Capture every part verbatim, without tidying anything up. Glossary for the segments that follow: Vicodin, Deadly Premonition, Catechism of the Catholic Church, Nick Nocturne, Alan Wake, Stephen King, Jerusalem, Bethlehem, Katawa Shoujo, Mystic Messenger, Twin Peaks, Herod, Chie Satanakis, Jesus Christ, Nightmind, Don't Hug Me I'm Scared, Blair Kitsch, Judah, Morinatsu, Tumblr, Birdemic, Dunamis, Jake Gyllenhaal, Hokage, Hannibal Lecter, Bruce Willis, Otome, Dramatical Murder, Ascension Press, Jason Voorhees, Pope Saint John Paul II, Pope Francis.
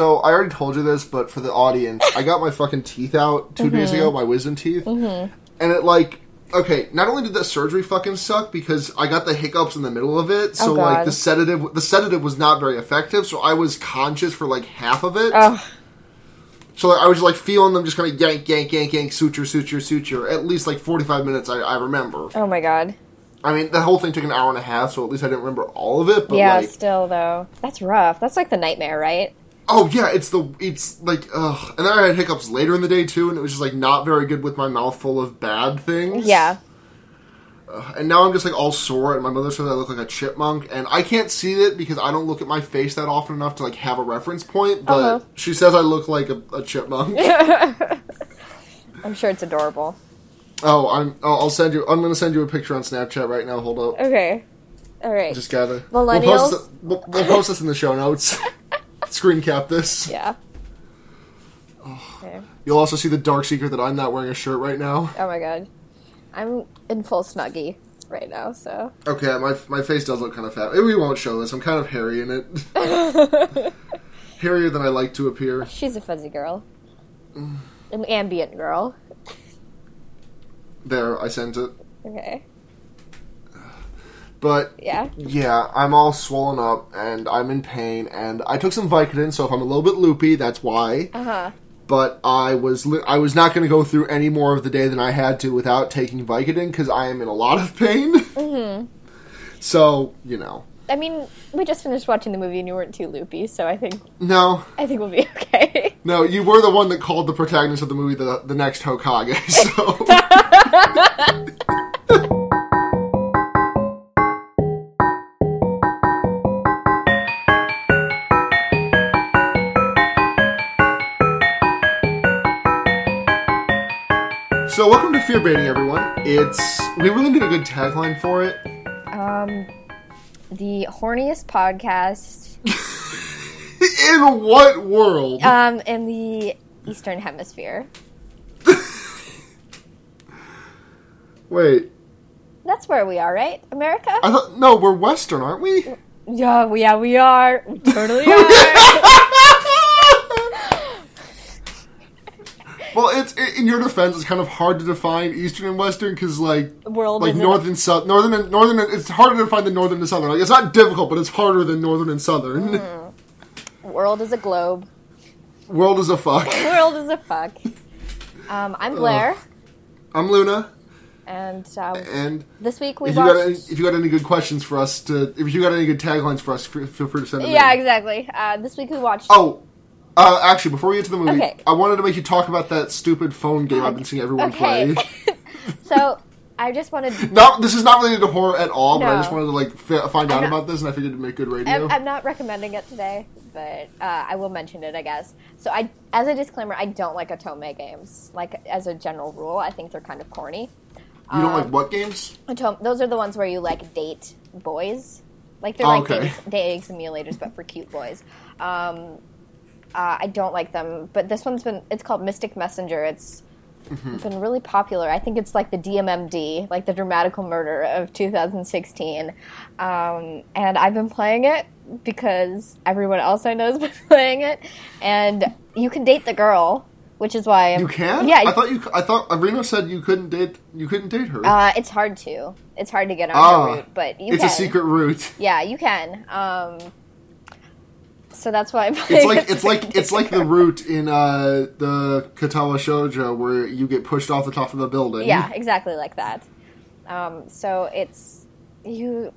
So, I already told you this, but for the audience, I got my fucking teeth out two mm-hmm. days ago, my wisdom teeth. Mm-hmm. And it, like... Okay, not only did that surgery fucking suck because I got the hiccups in the middle of it, so oh like the sedative the sedative was not very effective, so I was conscious for like half of it. Oh. So like, I was like feeling them just kind of yank, yank, yank, yank, suture, suture, suture. At least like forty-five minutes I, I remember. Oh my god. I mean, the whole thing took an hour and a half, so at least I didn't remember all of it. But yeah, like, still though. That's rough. That's like the nightmare, right? Oh, yeah, it's the, it's like, ugh. And then I had hiccups later in the day, too, and it was just, like, not very good with my mouth full of bad things. Yeah. Uh, and now I'm just, like, all sore, and my mother says I look like a chipmunk, and I can't see it because I don't look at my face that often enough to, like, have a reference point, but uh-huh. she says I look like a, a chipmunk. I'm sure it's adorable. Oh, I'm, oh, I'll send you, I'm gonna send you a picture on Snapchat right now, hold up. Okay. Alright. Just gotta. Millennials. We'll post this, we'll, we'll post this in the show notes. Screen cap this. Yeah. Oh. Okay. You'll also see the dark secret that I'm not wearing a shirt right now. Oh my god. I'm in full snuggie right now, so. Okay, my my face does look kind of fat. We won't show this. I'm kind of hairy in it. Hairier than I like to appear. She's a fuzzy girl. Mm. An ambient girl. There, I sent it. Okay. But, yeah. yeah, I'm all swollen up, and I'm in pain, and I took some Vicodin, so if I'm a little bit loopy, that's why. Uh-huh. But I was li- I was not going to go through any more of the day than I had to without taking Vicodin, because I am in a lot of pain. Mm-hmm. So, you know. I mean, we just finished watching the movie, and you weren't too loopy, so I think... No. I think we'll be okay. No, you were the one that called the protagonist of the movie the, the next Hokage, so... So welcome to Fear Baiting, everyone. It's we really need a good tagline for it. Um, the horniest podcast in what world? Um, in the Eastern Hemisphere. Wait, that's where we are, right? America? I thought no, we're Western, aren't we? Yeah, we yeah we are. We totally are. Well, it's in your defense, it's kind of hard to define Eastern and Western because, like, World like northern and south, northern and northern. And, it's harder to define than northern and southern. Like, it's not difficult, but it's harder than northern and southern. Mm. World is a globe. World is a fuck. World is a fuck. Um, I'm Blair. Uh, I'm Luna. And um, and this week we if watched... You got any, if you got any good questions for us to, if you got any good taglines for us, feel free to send them. Yeah, in. exactly. Uh, this week we watched. Oh. Uh, actually, before we get to the movie, okay. I wanted to make you talk about that stupid phone game I've been seeing everyone okay. play. So, I just wanted to... Not, this is not related to horror at all, no. but I just wanted to like f- find I'm out not, about this, and I figured it'd make good radio. I'm, I'm not recommending it today, but uh, I will mention it, I guess. So, I, as a disclaimer, I don't like Otome games. Like, as a general rule, I think they're kind of corny. You don't um, like what games? Otome, those are the ones where you, like, date boys. Like, they're oh, like okay. dating, dating simulators, but for cute boys. Um... Uh, I don't like them, but this one's been, it's called Mystic Messenger. It's mm-hmm. been really popular. I think it's like the D M M D, like the Dramatical Murder of two thousand sixteen. Um, and I've been playing it because everyone else I know has been playing it. And you can date the girl, which is why I'm... You can? Yeah. I thought you, I thought Irina said you couldn't date, you couldn't date her. Uh, it's hard to. It's hard to get on ah, her route, but you it's can. It's a secret route. Yeah, you can. Um... So that's why I'm playing. It's like it's like it's like the route in uh, the Katawa Shoujo where you get pushed off the top of the building. Yeah, exactly like that. Um, so it's you.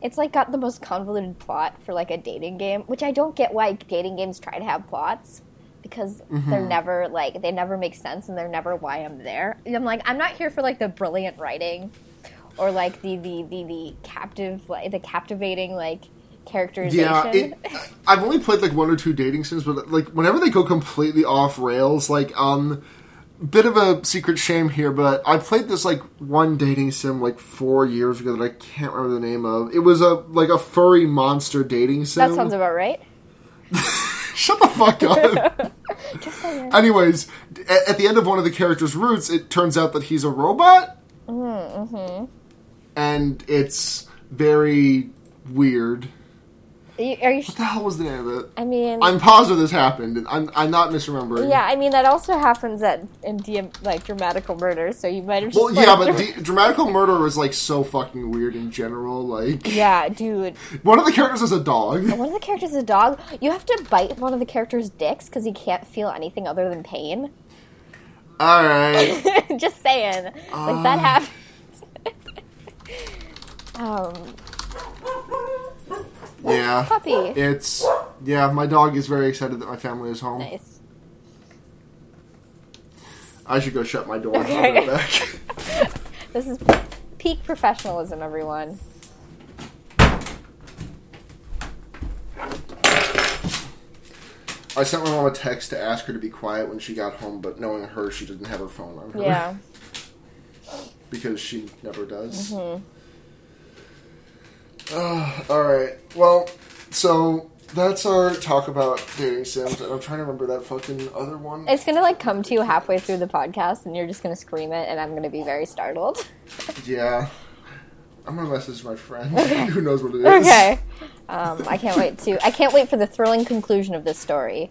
It's like got the most convoluted plot for like a dating game, which I don't get why dating games try to have plots because mm-hmm. they're never like they never make sense and they're never why I'm there. I'm like I'm not here for like the brilliant writing or like the the the, the captive like the captivating like. Characterization. Yeah, it, I've only played like one or two dating sims, but like whenever they go completely off rails, like um, bit of a secret shame here, but I played this like one dating sim like four years ago that I can't remember the name of. It was a like a furry monster dating sim. That sounds about right. Shut the fuck up. Just saying. Anyways, at, at the end of one of the characters' routes, it turns out that he's a robot, mm-hmm. and it's very weird. You, are you, what the hell was the name of it? I mean... I'm positive this happened. I'm I'm not misremembering. Yeah, I mean, that also happens at in D M, like Dramatical Murder, so you might have just... Well, yeah, but D- Dramatical Murder was, like, so fucking weird in general, like... Yeah, dude. One of the characters is a dog. One of the characters is a dog? You have to bite one of the characters' dicks because he can't feel anything other than pain? Alright. Just saying. Uh... Like, that happens. um... Yeah. Puppy. It's yeah, my dog is very excited that my family is home. Nice. I should go shut my door. Okay. I'll go back. This is peak professionalism, everyone. I sent my mom a text to ask her to be quiet when she got home, but knowing her, she didn't have her phone on her. Yeah. Because she never does. Mm-hmm. Uh, alright, well, so that's our talk about dating sims, and I'm trying to remember that fucking other one. It's gonna, like, come to you halfway through the podcast, and you're just gonna scream it, and I'm gonna be very startled. Yeah. I'm gonna message my friend. Okay. Who knows what it is. Okay. Um, I can't wait to, I can't wait for the thrilling conclusion of this story.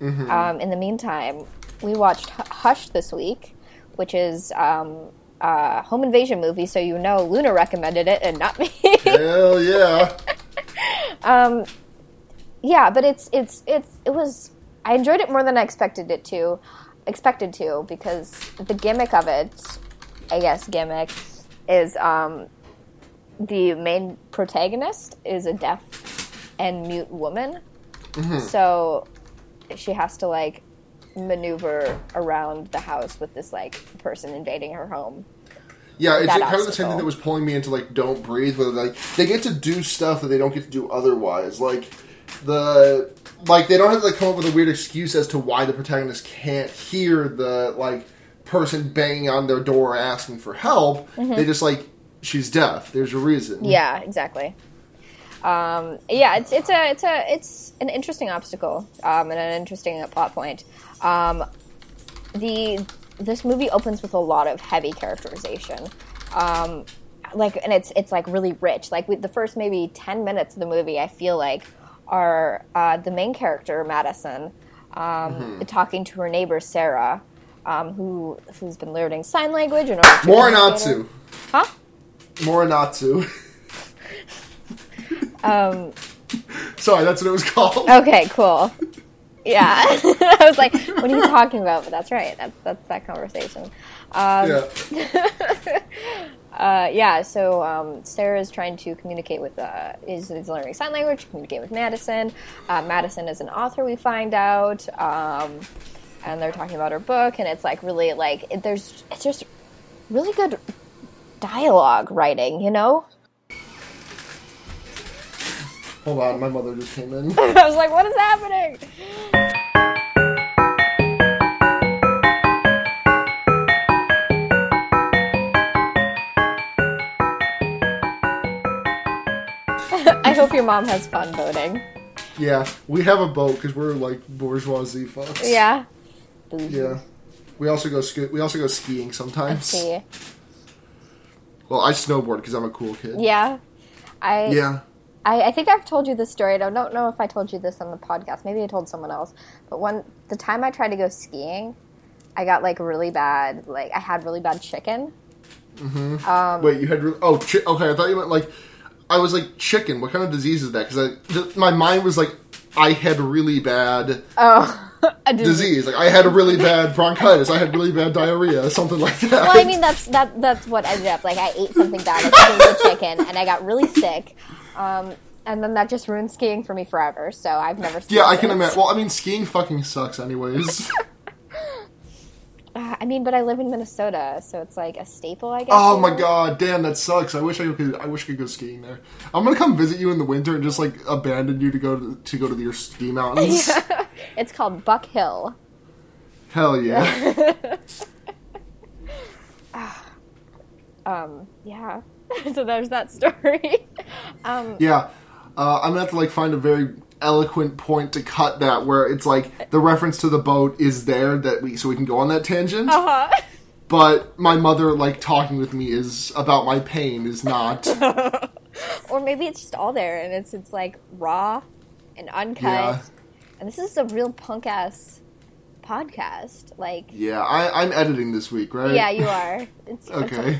Mm-hmm. Um, in the meantime, we watched Hush this week, which is, um... Uh, home invasion movie, so you know Luna recommended it and not me. Hell yeah. um, yeah, but it's it's it's it was. I enjoyed it more than I expected it to, expected to because the gimmick of it, I guess gimmick, is um, the main protagonist is a deaf and mute woman, mm-hmm. so she has to like. maneuver around the house with this like person invading her home. Yeah, it's kind of the same thing that was pulling me into like Don't Breathe, but like they get to do stuff that they don't get to do otherwise. Like the like they don't have to like, come up with a weird excuse as to why the protagonist can't hear the like person banging on their door asking for help. Mm-hmm. They just like she's deaf. There's a reason. Yeah, exactly. Um, yeah, it's it's a it's a it's an interesting obstacle um, and an interesting plot point. Um, the this movie opens with a lot of heavy characterization, um, like and it's it's like really rich. Like with the first maybe ten minutes of the movie, I feel like are uh, the main character Madison um, mm-hmm. talking to her neighbor Sarah, um, who who's been learning sign language and Morinatsu, huh? Morinatsu. Um, Sorry, that's what it was called. Okay, cool. Yeah, I was like, "What are you talking about?" But that's right. That's that's that conversation. Um, yeah. uh, yeah. So um, Sarah is trying to communicate with uh, is, is learning sign language. Communicate with Madison. Uh, Madison is an author. We find out, um, and they're talking about her book, and it's like really like it, there's it's just really good dialogue writing, you know. Hold on, my mother just came in. I was like, what is happening? I hope your mom has fun voting. Yeah, we have a boat because we're like bourgeoisie folks. Yeah. Yeah. We also go ski- we also go skiing sometimes. Okay. Well, I snowboard because I'm a cool kid. Yeah. I Yeah. I, I think I've told you this story. I don't know if I told you this on the podcast. Maybe I told someone else. But when the time I tried to go skiing, I got like really bad. Like I had really bad chicken. Mm-hmm. Um, Wait, you had really? Oh, chi- okay. I thought you meant like I was like chicken. What kind of disease is that? Because my mind was like I had really bad. Oh. Disease. Like I had a really bad bronchitis. I had really bad diarrhea. Something like that. Well, I mean that's that that's what ended up. Like I ate something bad. Like I ate chicken, and I got really sick. Um, and then that just ruined skiing for me forever, so I've never skied. Yeah, I can imagine. Well, I mean, skiing fucking sucks anyways. uh, I mean, but I live in Minnesota, so it's like a staple, I guess. Oh my god, damn, that sucks. I wish I could I wish I could go skiing there. I'm gonna come visit you in the winter and just, like, abandon you to go to, to, go to your ski mountains. Yeah. It's called Buck Hill. Hell yeah. um, yeah. So there's that story. Um, yeah. Uh, I'm going to have to, like, find a very eloquent point to cut that, where it's, like, the reference to the boat is there that we so we can go on that tangent. Uh-huh. But my mother, like, talking with me is about my pain is not... Or maybe it's just all there, and it's it's like raw and uncut. Yeah. And this is a real punk-ass podcast. Like, yeah, I, I'm editing this week, right? Yeah, you are. It's, okay.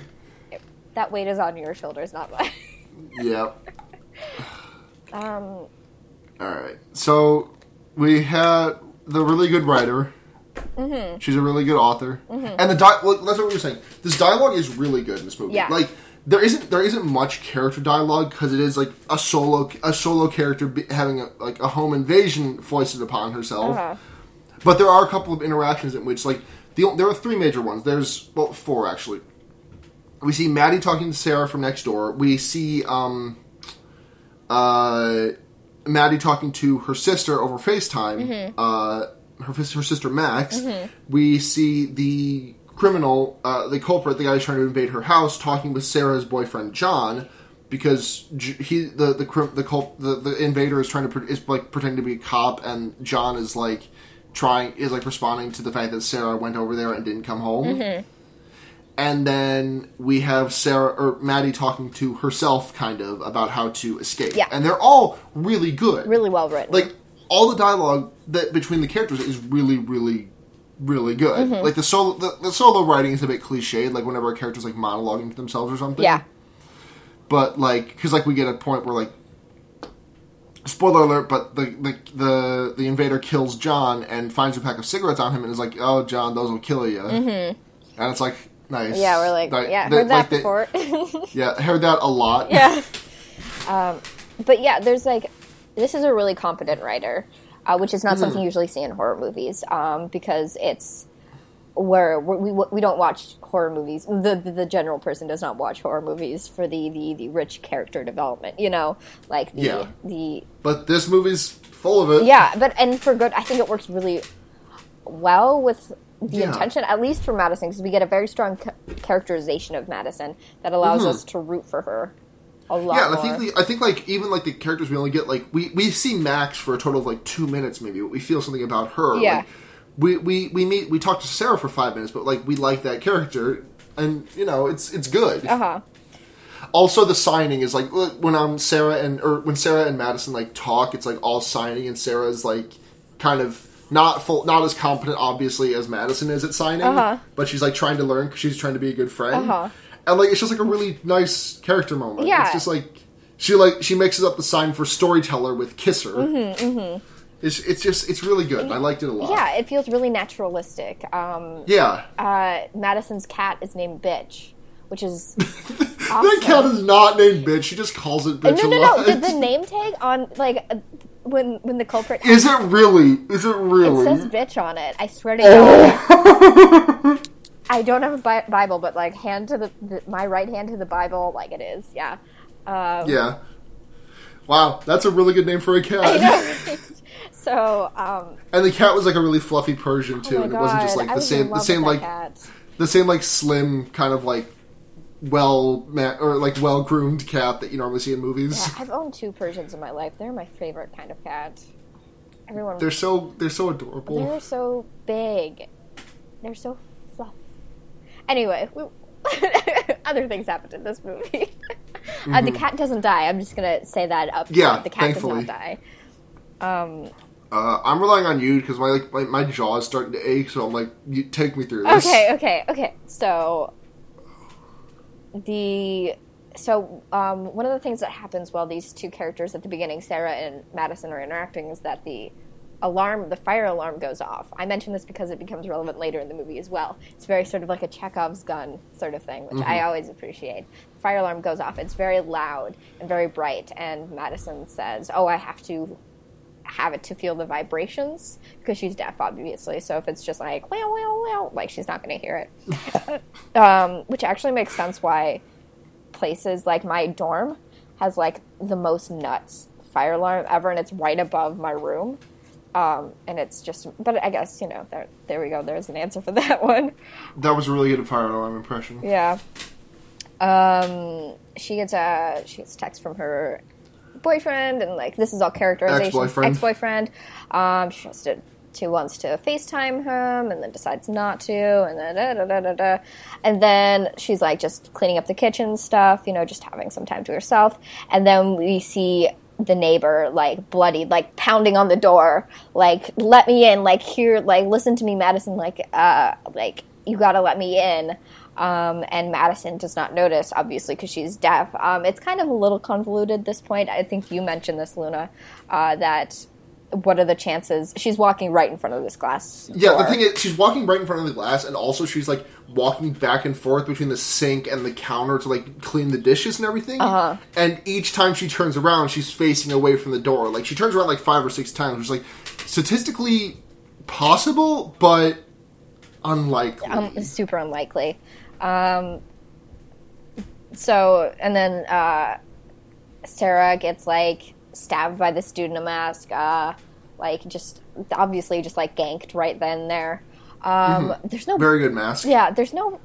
It's, that weight is on your shoulders, not mine. Yeah. Um. All right. So we had the really good writer. Mm-hmm. She's a really good author, mm-hmm. and the di- well, that's what we were saying. This dialogue is really good in this movie. Yeah. Like there isn't there isn't much character dialogue because it is like a solo a solo character be- having a, like a home invasion foisted upon herself. Uh-huh. But there are a couple of interactions in which like the, there are three major ones. There's well four actually. We see Maddie talking to Sarah from next door. We see um, uh, Maddie talking to her sister over FaceTime. Mm-hmm. Uh, Her, her sister Max, mm-hmm. we see the criminal, uh, the culprit, the guy who's trying to invade her house, talking with Sarah's boyfriend John, because he the the the, culp, the, the invader is trying to is like pretending to be a cop, and John is like trying is like responding to the fact that Sarah went over there and didn't come home, mm-hmm. and then we have Sarah or Maddie talking to herself, kind of about how to escape, yeah. and they're all really good, really well written, like. All the dialogue that between the characters is really, really, really good. Mm-hmm. Like, the solo the, the solo writing is a bit cliched, like, whenever a character's, like, monologuing to themselves or something. Yeah. But, like, because, like, we get a point where, like, spoiler alert, but the, the the the invader kills John and finds a pack of cigarettes on him and is like, oh, John, those will kill you. Mm-hmm. And it's like, nice. Yeah, we're like, that, yeah, heard that, that like before. They, yeah, heard that a lot. Yeah. Um, but, yeah, there's, like... This is a really competent writer, uh, which is not mm. something you usually see in horror movies, um, because it's where we we don't watch horror movies. The, the the general person does not watch horror movies for the, the, the rich character development, you know, like the, yeah. the but this movie's full of it. Yeah, but and for good, I think it works really well with the yeah. intention, at least for Madison, because we get a very strong ca- characterization of Madison that allows mm-hmm. us to root for her. A lot yeah, and I think the, I think like even like the characters we only get like we, we see Max for a total of like two minutes maybe, but we feel something about her. Yeah, like, we, we we meet we talk to Sarah for five minutes, but like we like that character, and you know it's it's good. Uh huh. Also, the signing is like when I'm Sarah and or when Sarah and Madison like talk, it's like all signing, and Sarah's like kind of not full, not as competent obviously as Madison is at signing, uh-huh. but she's like trying to learn because she's trying to be a good friend. Uh huh. And, like, it's just, like, a really nice character moment. Yeah. It's just, like, she, like, she mixes up the sign for storyteller with kisser. Mm-hmm, mm-hmm. It's, it's just, it's really good. I liked it a lot. Yeah, it feels really naturalistic. Um, yeah. Uh, Madison's cat is named Bitch, which is awesome. That cat is not named Bitch. She just calls it Bitch a lot. No, no, no. The, the name tag on, like... When when the culprit... Is it really? Is it really? It says Bitch on it. I swear to God. I don't have a Bible, but like hand to the, the my right hand to the Bible, like it is, yeah. Um, yeah. Wow, that's a really good name for a cat. I know. So. Um, and the cat was like a really fluffy Persian too, oh and it wasn't just like the same, the same like cat. the same like slim kind of like well or like well groomed cat that you normally see in movies. Yeah, I've owned two Persians in my life. They're my favorite kind of cat. Everyone. They're so they're so adorable. They're so big. They're so. Anyway, we, other things happened in this movie. Mm-hmm. Uh, the cat doesn't die. I'm just going to say that up. Yeah, the cat thankfully. does not die. Um, uh, I'm relying on you because my, like, my my jaw is starting to ache, so I'm like, you take me through this. Okay, okay, okay. So, the so um, one of the things that happens while these two characters at the beginning, Sarah and Madison, are interacting is that the alarm, the fire alarm goes off. I mention this because it becomes relevant later in the movie as well. It's very sort of like a Chekhov's gun sort of thing, which mm-hmm. I always appreciate. The fire alarm goes off. It's very loud and very bright, and Madison says, oh, I have to have it to feel the vibrations, because she's deaf, obviously, so if it's just like, wow, wow, wow, like, she's not going to hear it. um, which actually makes sense why places like my dorm has, like, the most nuts fire alarm ever, and it's right above my room. Um, and it's just, but I guess, you know, there there we go. There's an answer for that one. That was a really good fire alarm impression. Yeah. Um, she gets a, she gets a text from her boyfriend, and, like, this is all characterization. Ex-boyfriend. Ex-boyfriend. Um, she has to who wants to FaceTime him and then decides not to, and then da, da, da, da, da. And then she's like just cleaning up the kitchen stuff, you know, just having some time to herself. And then we see the neighbor, like, bloodied, like, pounding on the door, like, let me in, like, here, like, listen to me, Madison, like, uh, like, you gotta let me in. Um, and Madison does not notice, obviously, because she's deaf. Um, it's kind of a little convoluted at this point. I think you mentioned this, Luna, uh, that what are the chances? She's walking right in front of this glass door. Yeah, the thing is, she's walking right in front of the glass, and also she's, like, walking back and forth between the sink and the counter to, like, clean the dishes and everything. Uh-huh. And each time she turns around, she's facing away from the door. Like, she turns around, like, five or six times, which is, like, statistically possible, but unlikely. Um, super unlikely. Um, so, and then, uh, Sarah gets, like, stabbed by this dude in a mask, uh, like, just, obviously just, like, ganked right then and there. Um, mm-hmm. There's no... Very good mask. Yeah, there's no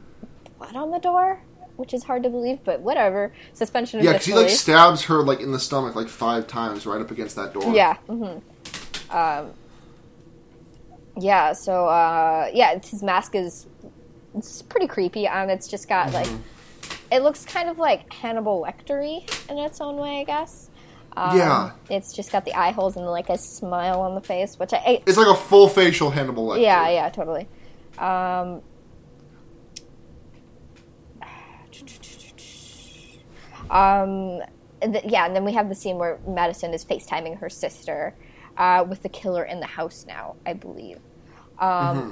blood on the door, which is hard to believe, but whatever. Suspension of disbelief. Yeah, because he, like, stabs her, like, in the stomach, like, five times right up against that door. Yeah, mm-hmm. Um, yeah, so, uh, yeah, his mask is... It's pretty creepy. Um, it's just got, like... Mm-hmm. It looks kind of like Hannibal Lecter-y in its own way, I guess. Um, yeah. It's just got the eye holes and, like, a smile on the face, which I... I it's like a full facial Hannibal Lecter. Yeah, yeah, totally. Um, um, th- yeah, and then we have the scene where Madison is FaceTiming her sister uh, with the killer in the house now, I believe. Um mm-hmm.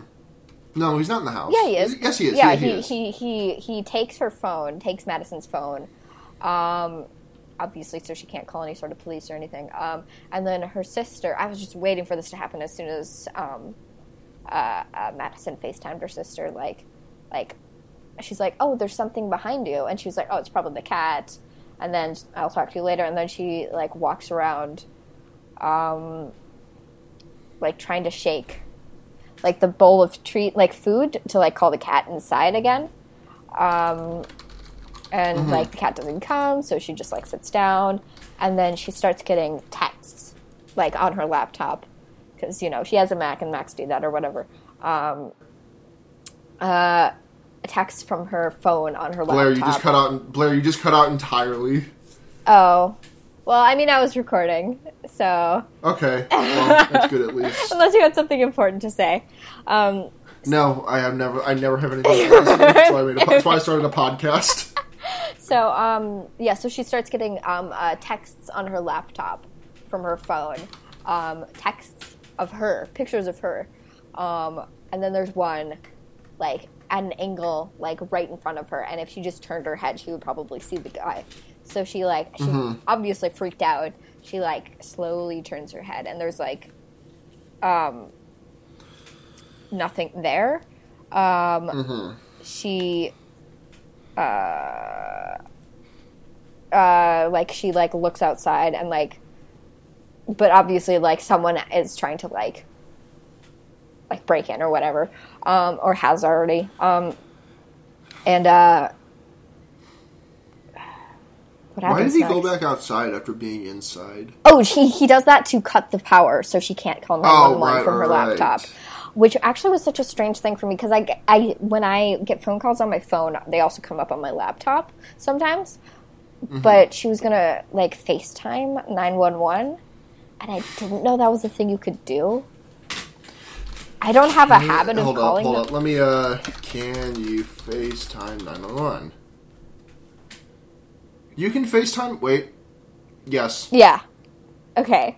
No, he's not in the house. Yeah, he is. Yes, he is. Yeah, yeah he, he, is. he he he takes her phone, takes Madison's phone, um, obviously, so she can't call any sort of police or anything. Um, and then her sister, I was just waiting for this to happen as soon as um, uh, uh, Madison FaceTimed her sister. Like, like she's like, "Oh, there's something behind you," and she's like, "Oh, it's probably the cat." And then I'll talk to you later. And then she like walks around, um, like trying to shake. Like the bowl of treat, like food, to like call the cat inside again, um, and mm-hmm. like the cat doesn't come, so she just like sits down, and then she starts getting texts, like on her laptop, because you know she has a Mac and Macs do that or whatever. Um, uh, texts from her phone on her laptop. Blair, you just cut out. Blair, you just cut out entirely. Oh. Well, I mean, I was recording, so... Okay. Well, that's good at least. Unless you had something important to say. Um, no, I have never I never have anything to say. That's why I made a po- that's why I started a podcast. So, um, yeah, so she starts getting um, uh, texts on her laptop from her phone. Um, texts of her, pictures of her. Um, and then there's one, like, at an angle, like, right in front of her. And if she just turned her head, she would probably see the guy. So she, like, she mm-hmm. obviously freaked out. She, like, slowly turns her head, and there's, like, um, nothing there. Um, mm-hmm. She, uh, uh, like, she, like, looks outside and, like, but obviously, like, someone is trying to, like, like, break in or whatever, um, or has already. Um, and, uh... Why does he next? go back outside after being inside? Oh, he he does that to cut the power, so she can't call nine one one oh, right, from her right. laptop, which actually was such a strange thing for me because I, I when I get phone calls on my phone, they also come up on my laptop sometimes. Mm-hmm. But she was gonna like FaceTime nine one one, and I didn't know that was a thing you could do. I don't have a me, habit of up, calling. Hold up, hold up. Let me. Uh, can you FaceTime nine one one? You can FaceTime... Wait. Yes. Yeah. Okay.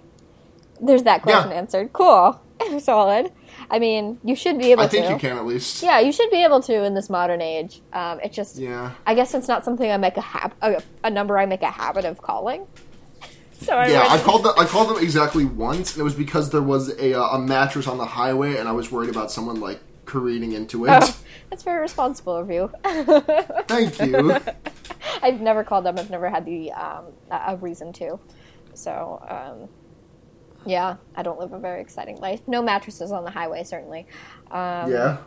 There's that question yeah. answered. Cool. Solid. I think you should be able to. I think to. you can, at least. Yeah, you should be able to in this modern age. Um, it just... Yeah. I guess it's not something I make a... Hab- a, a number I make a habit of calling. So I yeah, I called, the, I called them exactly once, and it was because there was a, uh, a mattress on the highway, and I was worried about someone, like, careening into it. Oh, that's very responsible of you. Thank you. I've never called them. I've never had the um, a reason to. So, um, yeah, I don't live a very exciting life. No mattresses on the highway, certainly. Um, yeah.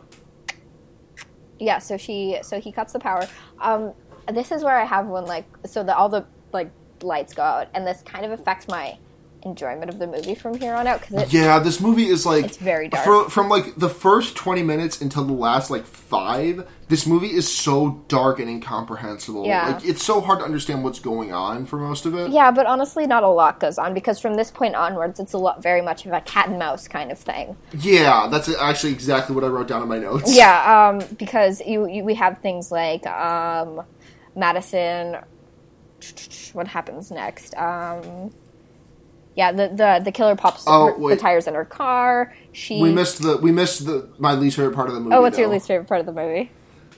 Yeah. So she. So he cuts the power. Um, this is where I have one like so that all the like lights go out, and this kind of affects my enjoyment of the movie from here on out. Cause yeah, this movie is like... It's very dark. From, from like the first twenty minutes until the last like five, this movie is so dark and incomprehensible. Yeah. Like, it's so hard to understand what's going on for most of it. Yeah, but honestly not a lot goes on because from this point onwards it's a lot very much of a cat and mouse kind of thing. Yeah, that's actually exactly what I wrote down in my notes. Yeah, um, because you, you we have things like um, Madison... What happens next? Um, yeah, the, the the killer pops oh, her, the tires in her car. She we missed the we missed the my least favorite part of the movie. Oh, what's though. your least favorite part of the movie?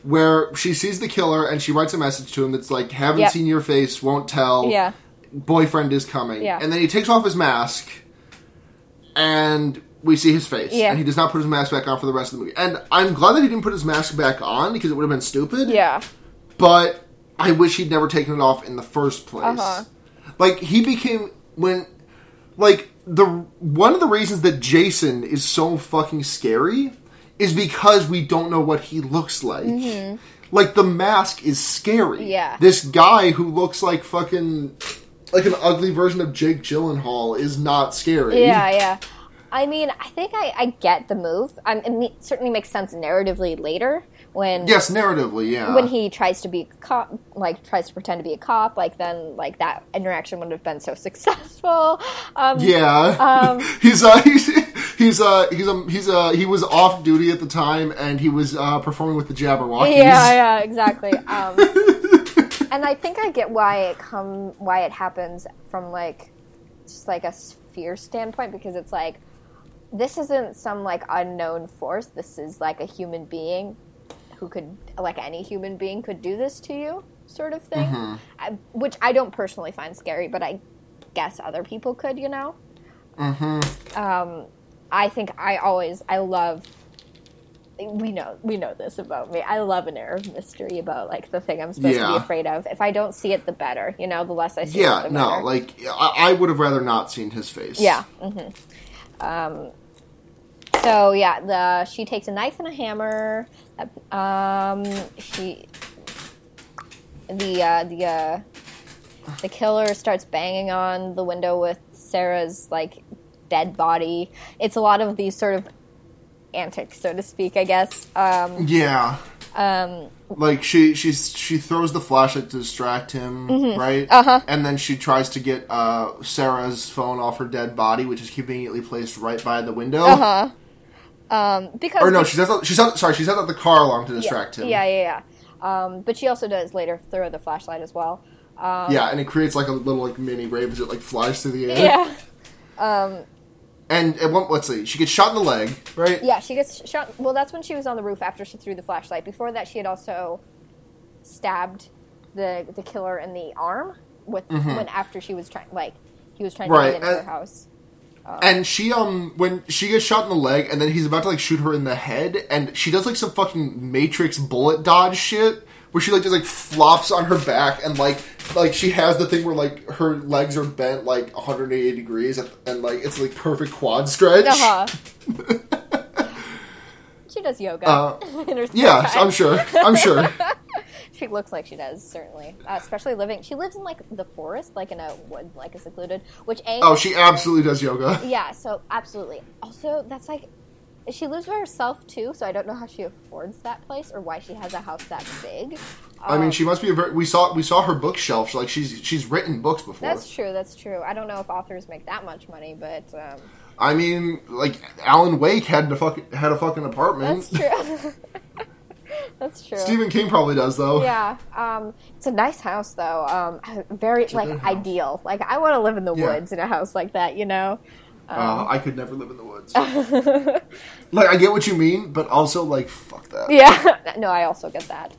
Where she sees the killer and she writes a message to him that's like, "Haven't yep. seen your face, won't tell." Yeah. Boyfriend is coming. Yeah. And then he takes off his mask, and we see his face. Yeah. And he does not put his mask back on for the rest of the movie. And I'm glad that he didn't put his mask back on because it would have been stupid. Yeah. But I wish he'd never taken it off in the first place. Uh-huh. Like, he became... When... Like, the one of the reasons that Jason is so fucking scary is because we don't know what he looks like. Mm-hmm. Like, the mask is scary. Yeah. This guy who looks like fucking... Like an ugly version of Jake Gyllenhaal is not scary. Yeah, yeah. I mean, I think I, I get the move. Um, it certainly makes sense narratively later. When, yes, narratively, yeah. When he tries to be a cop, like tries to pretend to be a cop, like then, like that interaction wouldn't have been so successful. Um, yeah, um, he's uh, he's he's uh, he's um, he's uh, he was off duty at the time, and he was uh, performing with the Jabberwockies. Yeah, yeah, exactly. Um, and I think I get why it come why it happens from like just like a fear standpoint because it's like this isn't some like unknown force. This is like a human being. Who could, like any human being, could do this to you, sort of thing. Mm-hmm. I, which I don't personally find scary, but I guess other people could, you know? Mm-hmm. Um, I think I always, I love, we know we know this about me, I love an air of mystery about, like, the thing I'm supposed yeah. to be afraid of. If I don't see it, the better, you know? The less I see yeah, it, the no, better. Yeah, no, like, I, I would have rather not seen his face. Yeah, mm-hmm. Um, so, yeah, the she takes a knife and a hammer... Um, she, the, uh, the, uh, the killer starts banging on the window with Sarah's, like, dead body. It's a lot of these sort of antics, so to speak, I guess. Um, yeah. Um, like, she, she's, she throws the flashlight to distract him, mm-hmm. right? Uh-huh. And then she tries to get, uh, Sarah's phone off her dead body, which is conveniently placed right by the window. Uh-huh. Um, because or no, she sets out, she sets, sorry, she sets out the car alarm to distract yeah, him. Yeah, yeah, yeah. Um, but she also does later throw the flashlight as well. Um, yeah, and it creates like a little like mini grave as it like flies through the air. Yeah. Um, and at one, let's see, she gets shot in the leg, right? Yeah, she gets shot. Well, that's when she was on the roof after she threw the flashlight. Before that, she had also stabbed the the killer in the arm with mm-hmm. when after she was trying like he was trying right. to get into and, her house. Um, and she, um, when she gets shot in the leg, and then he's about to, like, shoot her in the head, and she does, like, some fucking Matrix bullet dodge shit, where she, like, just, like, flops on her back, and, like, like, she has the thing where, like, her legs are bent, like, one hundred eighty degrees, and, and like, it's, like, perfect quad stretch. Uh-huh. She does yoga. Uh, in her yeah, time. I'm sure. I'm sure. She looks like she does, certainly. Uh, especially living... She lives in, like, the forest, like in a wood, like a secluded... Which a, oh, she absolutely does yoga. Yeah, so absolutely. Also, that's like... She lives by herself, too, so I don't know how she affords that place or why she has a house that big. Um, I mean, she must be a very... We saw, we saw her bookshelf. So, like, she's she's written books before. That's true, that's true. I don't know if authors make that much money, but... Um, I mean, like, Alan Wake had, to fuck, had a fucking apartment. That's true. That's true. Stephen King probably does, though. Yeah. Um, it's a nice house, though. Um, very, like, ideal. Like, I want to live in the yeah. woods in a house like that, you know? Um, uh, I could never live in the woods. Like, I get what you mean, but also, like, fuck that. Yeah. No, I also get that.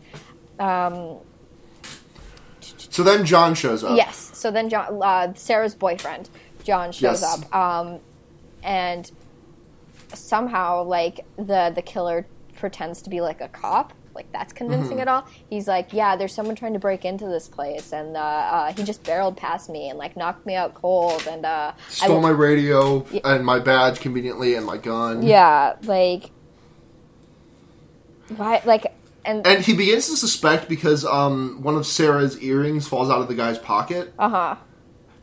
Um, so then John shows up. Yes. So then John, uh, Sarah's boyfriend, John, shows yes. up. Um, and somehow, like, the, the killer pretends to be, like, a cop. Like, that's convincing mm-hmm. at all. He's like, yeah, there's someone trying to break into this place, and uh, uh, he just barreled past me and, like, knocked me out cold, and... Uh, Stole I w- my radio yeah. and my badge conveniently and my gun. Yeah, like... Why, like... And, and he begins to suspect because um, one of Sarah's earrings falls out of the guy's pocket. Uh-huh.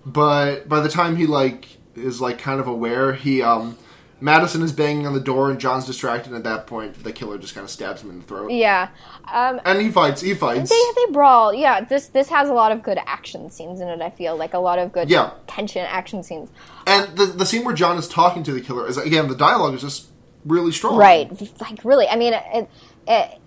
But by the time he, like... is like kind of aware. He um, Madison is banging on the door and John's distracted. And at that point, the killer just kind of stabs him in the throat. Yeah, um, and he fights. He fights. They they brawl. Yeah, this this has a lot of good action scenes in it. I feel like a lot of good yeah. tension action scenes. And the the scene where John is talking to the killer is again the dialogue is just really strong. Right, like really. I mean, it it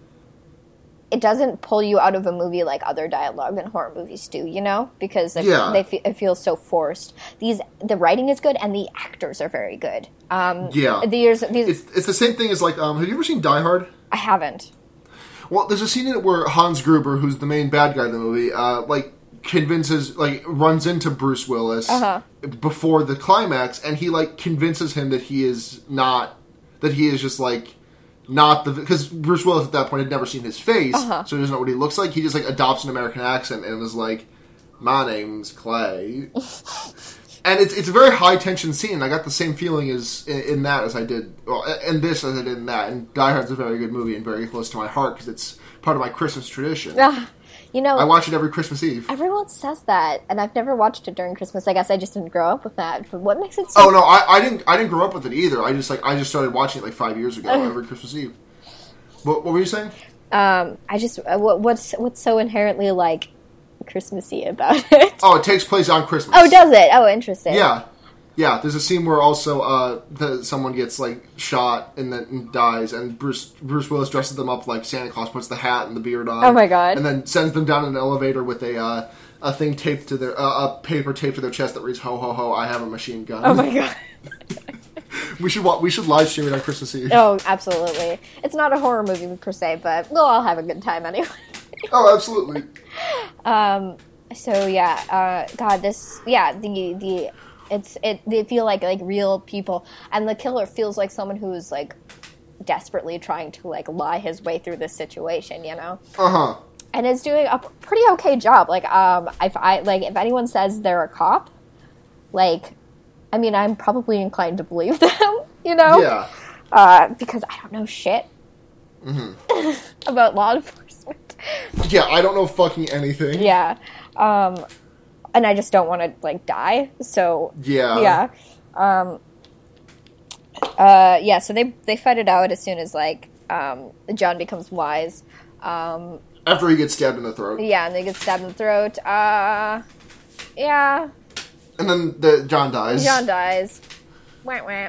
it doesn't pull you out of a movie like other dialogue in horror movies do, you know? Because it, yeah. they fe- it feels so forced. These the writing is good, and the actors are very good. Um, yeah. These, these, it's, it's the same thing as, like, um, have you ever seen Die Hard? I haven't. Well, there's a scene in it where Hans Gruber, who's the main bad guy in the movie, uh, like, convinces, like, runs into Bruce Willis uh-huh. before the climax, and he, like, convinces him that he is not, that he is just, like... Not the because Bruce Willis at that point had never seen his face, uh-huh. so he doesn't know what he looks like. He just like adopts an American accent and is like, "My name's Clay," and it's it's a very high tension scene. I got the same feeling as in, in that as I did, well, in this as I did in that. And Die Hard's a very good movie and very close to my heart because it's part of my Christmas tradition. Uh, you know, I watch it every Christmas Eve. Everyone says that, and I've never watched it during Christmas. I guess I just didn't grow up with that. But what makes it? So- oh no, I, I didn't. I didn't grow up with it either. I just like I just started watching it like five years ago every Christmas Eve. What, what were you saying? Um, I just what, what's what's so inherently like Christmassy about it? Oh, it takes place on Christmas. Oh, does it? Oh, interesting. Yeah, yeah. There's a scene where also uh, the, someone gets like shot and then dies, and Bruce Bruce Willis dresses them up like Santa Claus, puts the hat and the beard on. Oh my god! And then sends them down an elevator with a. Uh, A thing taped to their uh, a paper taped to their chest that reads "Ho ho ho, I have a machine gun." Oh my god! we should wa- we should live stream it on Christmas Eve. Oh, absolutely! It's not a horror movie per se, but we'll all have a good time anyway. Oh, absolutely. um. So yeah. Uh. God, this. Yeah. The the. It's it. They feel like like real people, and the killer feels like someone who is like desperately trying to like lie his way through this situation. You know. Uh huh. And is doing a pretty okay job. Like, um, if I like, if anyone says they're a cop, like, I mean, I'm probably inclined to believe them, you know, yeah, uh, because I don't know shit mm-hmm. about law enforcement. Yeah, I don't know fucking anything. Yeah, um, and I just don't want to like die. So yeah, yeah, um, uh, yeah. So they they fight it out as soon as like um, John becomes wise. Um, After he gets stabbed in the throat. Yeah, and they get stabbed in the throat. Uh, yeah. And then the John dies. John dies. Wah, wah.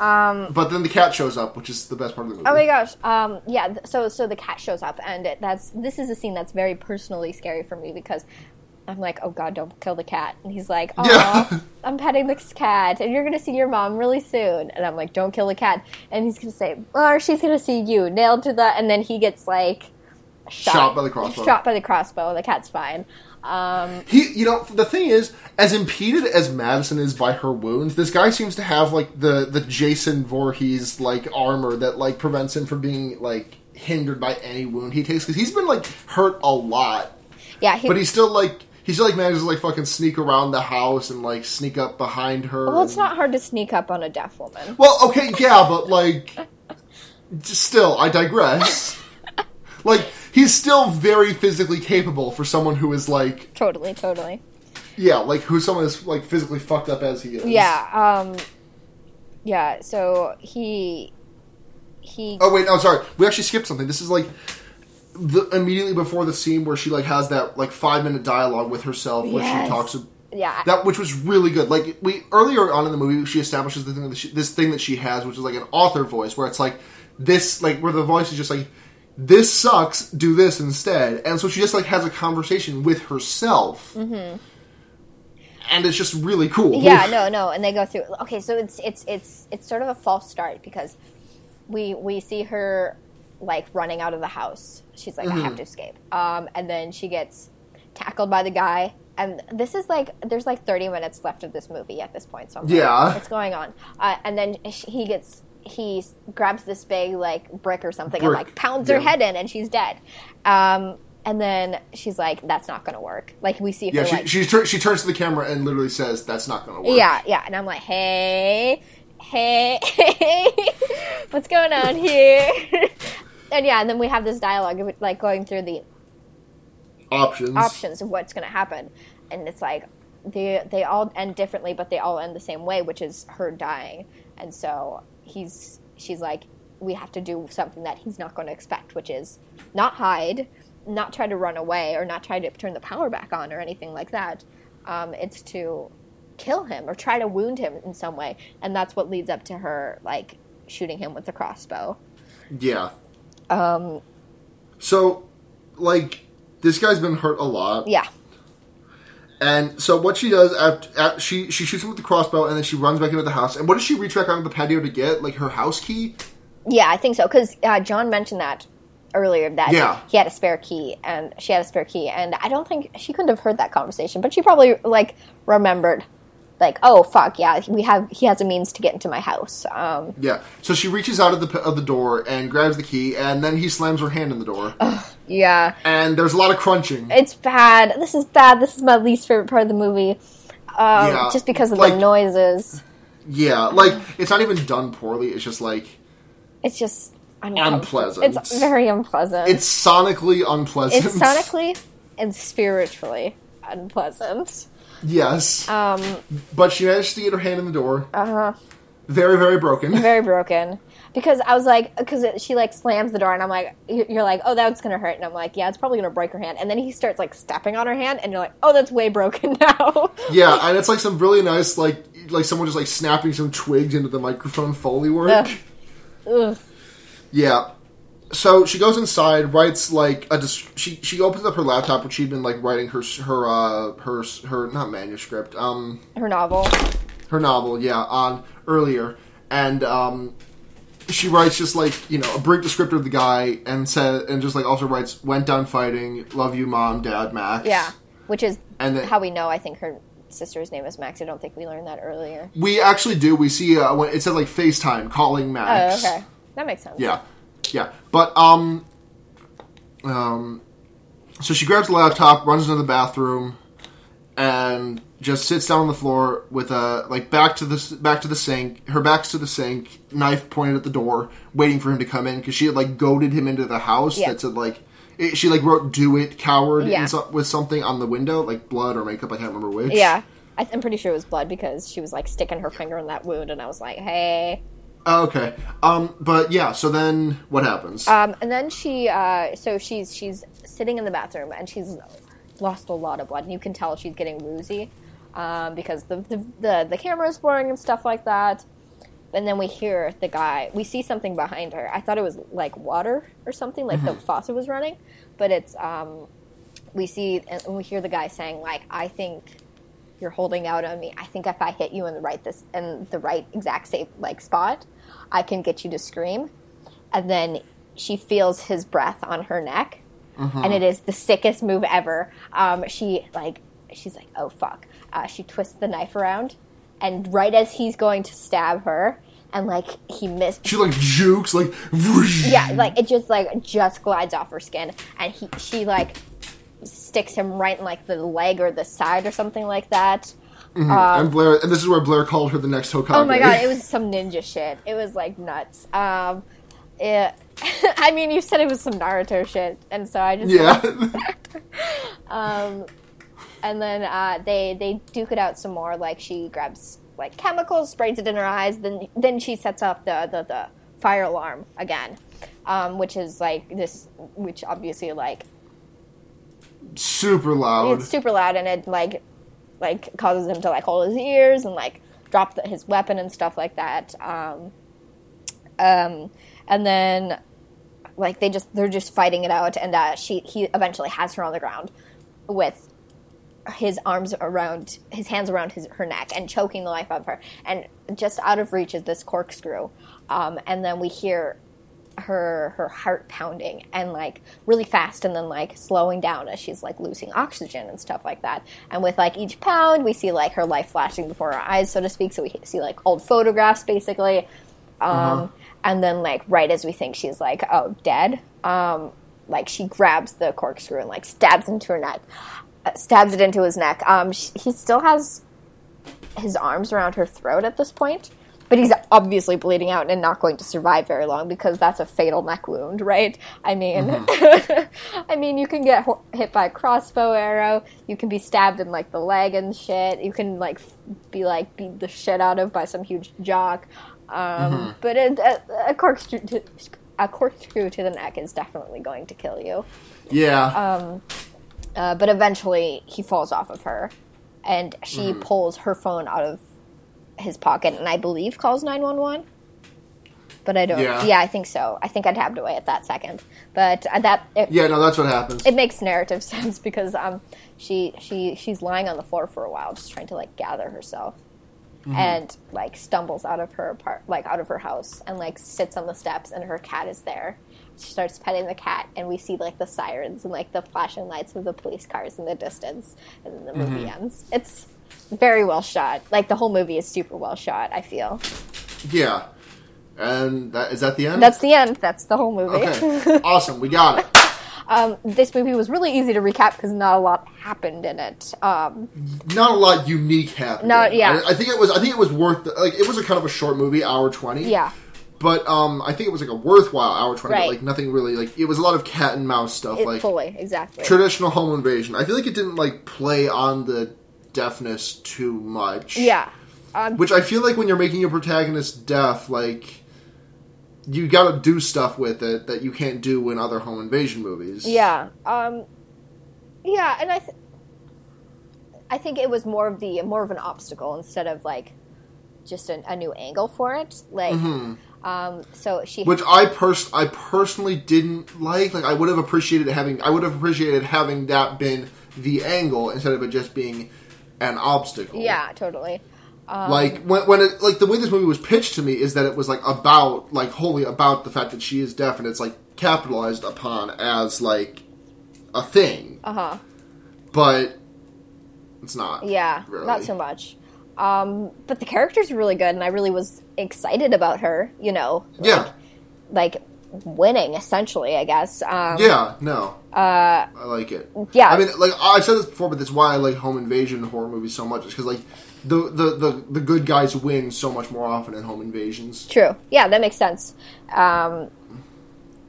Um, but then the cat shows up, which is the best part of the movie. Oh my gosh. Um, yeah, so so the cat shows up, and it, that's this is a scene that's very personally scary for me because I'm like, oh god, don't kill the cat. And he's like, oh, yeah. I'm petting this cat, and you're going to see your mom really soon. And I'm like, don't kill the cat. And he's going to say, or she's going to see you, nailed to the... And then he gets like... Shot, shot by the crossbow. Shot by the crossbow. The cat's fine. Um, he, you know, the thing is, as impeded as Madison is by her wounds, this guy seems to have like the the Jason Voorhees like armor that like prevents him from being like hindered by any wound he takes because he's been like hurt a lot. Yeah, he, but he's still like he's still like manages to like fucking sneak around the house and like sneak up behind her. Well, and, it's not hard to sneak up on a deaf woman. Well, okay, yeah, but like, still, I digress. Like. He's still very physically capable for someone who is, like... Totally, totally. Yeah, like, who someone is, like, physically fucked up as he is. Yeah, um... Yeah, so he... He... Oh, wait, no, sorry. We actually skipped something. This is, like, the, immediately before the scene where she, like, has that, like, five-minute dialogue with herself where yes. she talks... Yeah. That, which was really good. Like, we... Earlier on in the movie, she establishes the thing that she, this thing that she has, which is, like, an author voice, where it's, like, this... Like, where the voice is just, like... This sucks, do this instead. And so she just, like, has a conversation with herself. Mm-hmm. And it's just really cool. Yeah, no, no, and they go through... Okay, so it's it's it's it's sort of a false start, because we we see her, like, running out of the house. She's like, mm-hmm. I have to escape. Um, and then she gets tackled by the guy. And this is, like... There's, like, thirty minutes left of this movie at this point, so I'm yeah. like, what's going on? Uh, and then she, he gets... He grabs this big, like, brick or something brick. and, like, pounds yeah. her head in, and she's dead. Um, and then she's like, that's not going to work. Like, we see her, yeah, she, like... She, tur- she turns to the camera and literally says, that's not going to work. Yeah, yeah. And I'm like, hey, hey, hey, what's going on here? And, yeah, and then we have this dialogue, of, like, going through the... Options. Options of what's going to happen. And it's like, they they all end differently, but they all end the same way, which is her dying. And so he's she's like, we have to do something that he's not going to expect, which is not hide, not try to run away, or not try to turn the power back on or anything like that. Um, it's to kill him or try to wound him in some way, and that's what leads up to her like shooting him with the crossbow. Yeah. Um. So, like, this guy's been hurt a lot. Yeah. And so what she does, after, after she she shoots him with the crossbow, and then she runs back into the house. And what does she reach back onto the patio to get? Like, her house key? Yeah, I think so, because uh, John mentioned that earlier, that yeah. he had a spare key, and she had a spare key. And I don't think, she couldn't have heard that conversation, but she probably, like, remembered, like, oh, fuck, yeah, we have he has a means to get into my house. Um, yeah, so she reaches out of the of the door and grabs the key, and then he slams her hand in the door. Ugh, yeah. And there's a lot of crunching. It's bad. This is bad. This is my least favorite part of the movie, um, yeah. just because of like, the noises. Yeah, like, it's not even done poorly, it's just, like... It's just... Unpleasant. It's very unpleasant. It's sonically unpleasant. It's sonically and spiritually unpleasant. Yes. Um, but she managed to get her hand in the door. Uh-huh. Very, very broken. Very broken. Because I was like, because she like slams the door and I'm like, you're like, oh, that's going to hurt. And I'm like, yeah, it's probably going to break her hand. And then he starts like stepping on her hand and you're like, oh, that's way broken now. Yeah, and it's like some really nice, like, like someone just like snapping some twigs into the microphone Foley work. Ugh. Ugh. Yeah. So she goes inside, writes like a dis- she she opens up her laptop, which she'd been like writing her her uh, her her not manuscript um her novel her novel yeah on earlier, and um she writes just like, you know, a brief descriptor of the guy, and said and just like also writes, went down fighting, love you mom, dad, Max. Yeah, which is and then, how we know I think her sister's name is Max. I don't think we learned that earlier. We actually do. We see uh, when it said like FaceTime calling Max. Oh, okay. That makes sense. Yeah. Yeah. But, um... Um... So she grabs the laptop, runs into the bathroom, and just sits down on the floor with a, like, back to the back to the sink, her back's to the sink, knife pointed at the door, waiting for him to come in, because she had, like, goaded him into the house. Yeah. That said, like... It, she, like, wrote, do it, coward, yeah. in so- with something on the window, like, blood or makeup, I can't remember which. Yeah. I th- I'm pretty sure it was blood, because she was, like, sticking her finger in that wound, and I was like, hey... Okay, um, but yeah. So then, what happens? Um, and then she, uh, so she's she's sitting in the bathroom and she's lost a lot of blood, and you can tell she's getting woozy, um, because the the the, the camera is blurring and stuff like that. And then we hear the guy. We see something behind her. I thought it was like water or something, like mm-hmm. the faucet was running, but it's um, we see and we hear the guy saying like, I think. You're holding out on me. I think if I hit you in the right this in the right exact safe like spot, I can get you to scream. And then she feels his breath on her neck, uh-huh. and it is the sickest move ever. Um, she like she's like, oh fuck. Uh, she twists the knife around, and right as he's going to stab her, and like he missed. She like jukes like. Yeah, like it just like just glides off her skin, and he she like. Sticks him right in like the leg or the side or something like that. Mm-hmm. Um, and Blair, and this is where Blair called her the next Hokage. Oh my god, it was some ninja shit. It was like nuts. Um, it, I mean, you said it was some Naruto shit, and so I just yeah. um, and then uh, they they duke it out some more. Like she grabs like chemicals, sprays it in her eyes. Then then she sets off the the, the fire alarm again, um, which is like this, which obviously like. Super loud. It's super loud, and it like, like causes him to like hold his ears and like drop the, his weapon and stuff like that. Um, um, and then like they just they're just fighting it out, and uh, she he eventually has her on the ground with his arms around his hands around his her neck and choking the life out of her, and just out of reach is this corkscrew. Um, and then we hear. her her heart pounding and like really fast and then like slowing down as she's like losing oxygen and stuff like that, and with like each pound we see like her life flashing before our eyes, so to speak, so we see like old photographs basically, um uh-huh. and then like right as we think she's like oh dead, um like she grabs the corkscrew and like stabs into her neck uh, stabs it into his neck. Um she, he still has his arms around her throat at this point. But he's obviously bleeding out and not going to survive very long because that's a fatal neck wound, right? I mean, mm-hmm. I mean, you can get ho- hit by a crossbow arrow. You can be stabbed in, like, the leg and shit. You can, like, be, like, beat the shit out of by some huge jock. Um, mm-hmm. But it, a, a corkscrew to, a corkscrew to the neck is definitely going to kill you. Yeah. Um, uh, but eventually he falls off of her, and she mm-hmm. pulls her phone out of his pocket, and I believe calls nine one one. But I don't... Yeah. yeah, I think so. I think I tabbed away at that second. But that... It, yeah, no, that's what happens. It makes narrative sense because um, she she she's lying on the floor for a while, just trying to, like, gather herself. Mm-hmm. And, like, stumbles out of her apart, like, out of her house, and, like, sits on the steps, and her cat is there. She starts petting the cat, and we see, like, the sirens and, like, the flashing lights of the police cars in the distance, and then the mm-hmm. movie ends. It's very well shot. Like, the whole movie is super well shot, I feel. Yeah. And that, is that the end? That's the end. That's the whole movie. Okay. Awesome. We got it. Um, this movie was really easy to recap because not a lot happened in it. Um, not a lot unique happened. No, yeah. I, I think it was. I think it was worth. The, like it was a kind of a short movie, hour twenty. Yeah. But um, I think it was like a worthwhile hour twenty. Right. But like nothing really. Like it was a lot of cat and mouse stuff. It, like fully exactly traditional home invasion. I feel like it didn't like play on the deafness too much. Yeah. Um, Which I feel like when you're making your protagonist deaf, like. You gotta do stuff with it that you can't do in other home invasion movies. Yeah. Um, yeah, and I th- I think it was more of the more of an obstacle instead of, like, just an, a new angle for it. Like, mm-hmm. um, so she... Which I, pers- I personally didn't like. Like, I would have appreciated having... I would have appreciated having that been the angle instead of it just being an obstacle. Yeah, totally. Um, like when, when it, like the way this movie was pitched to me is that it was like about like wholly about the fact that she is deaf and it's like capitalized upon as like a thing. Uh huh. But it's not. Yeah, really. Not so much. Um, but the character's really good, and I really was excited about her. You know. Like, yeah. Like winning essentially, I guess. Um, yeah. No. Uh, I like it. Yeah. I mean, like I've said this before, but that's why I like home invasion horror movies so much. Is because like. The, the the the good guys win so much more often in home invasions. True. Yeah, that makes sense. Um,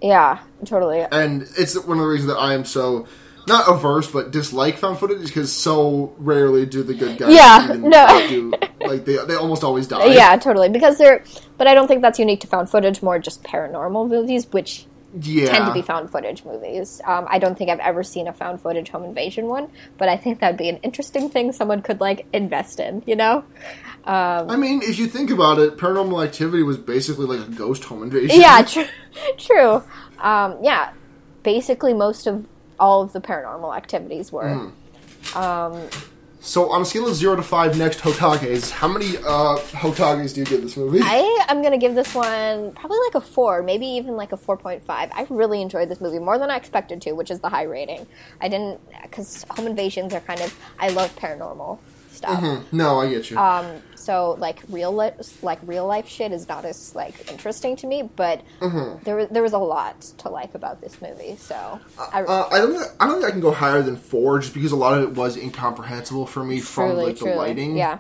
yeah, totally. And it's one of the reasons that I am so, not averse, but dislike found footage is because so rarely do the good guys yeah, even no. do, like, they they almost always die. Yeah, totally. Because they're, but I don't think that's unique to found footage, more just paranormal movies, which... Yeah. Tend to be found footage movies. Um, I don't think I've ever seen a found footage home invasion one, but I think that'd be an interesting thing someone could, like, invest in, you know? Um, I mean, if you think about it, Paranormal Activity was basically like a ghost home invasion. Yeah, tr- true. Um, yeah, basically most of all of the Paranormal Activities were. Mm. Um, so on a scale of zero to five next Hotages, how many uh, Hotages do you give this movie? I am going to give this one probably like a four, maybe even like a four point five. I really enjoyed this movie more than I expected to, which is the high rating. I didn't, because home invasions are kind of, I love paranormal stuff. Mm-hmm. No, I get you. Um, so like real li- like real life shit is not as like interesting to me, but mm-hmm. there was there was a lot to like about this movie. So I, uh, uh, I don't think, I don't think I can go higher than four, just because a lot of it was incomprehensible for me from truly, like the truly. lighting. Yeah,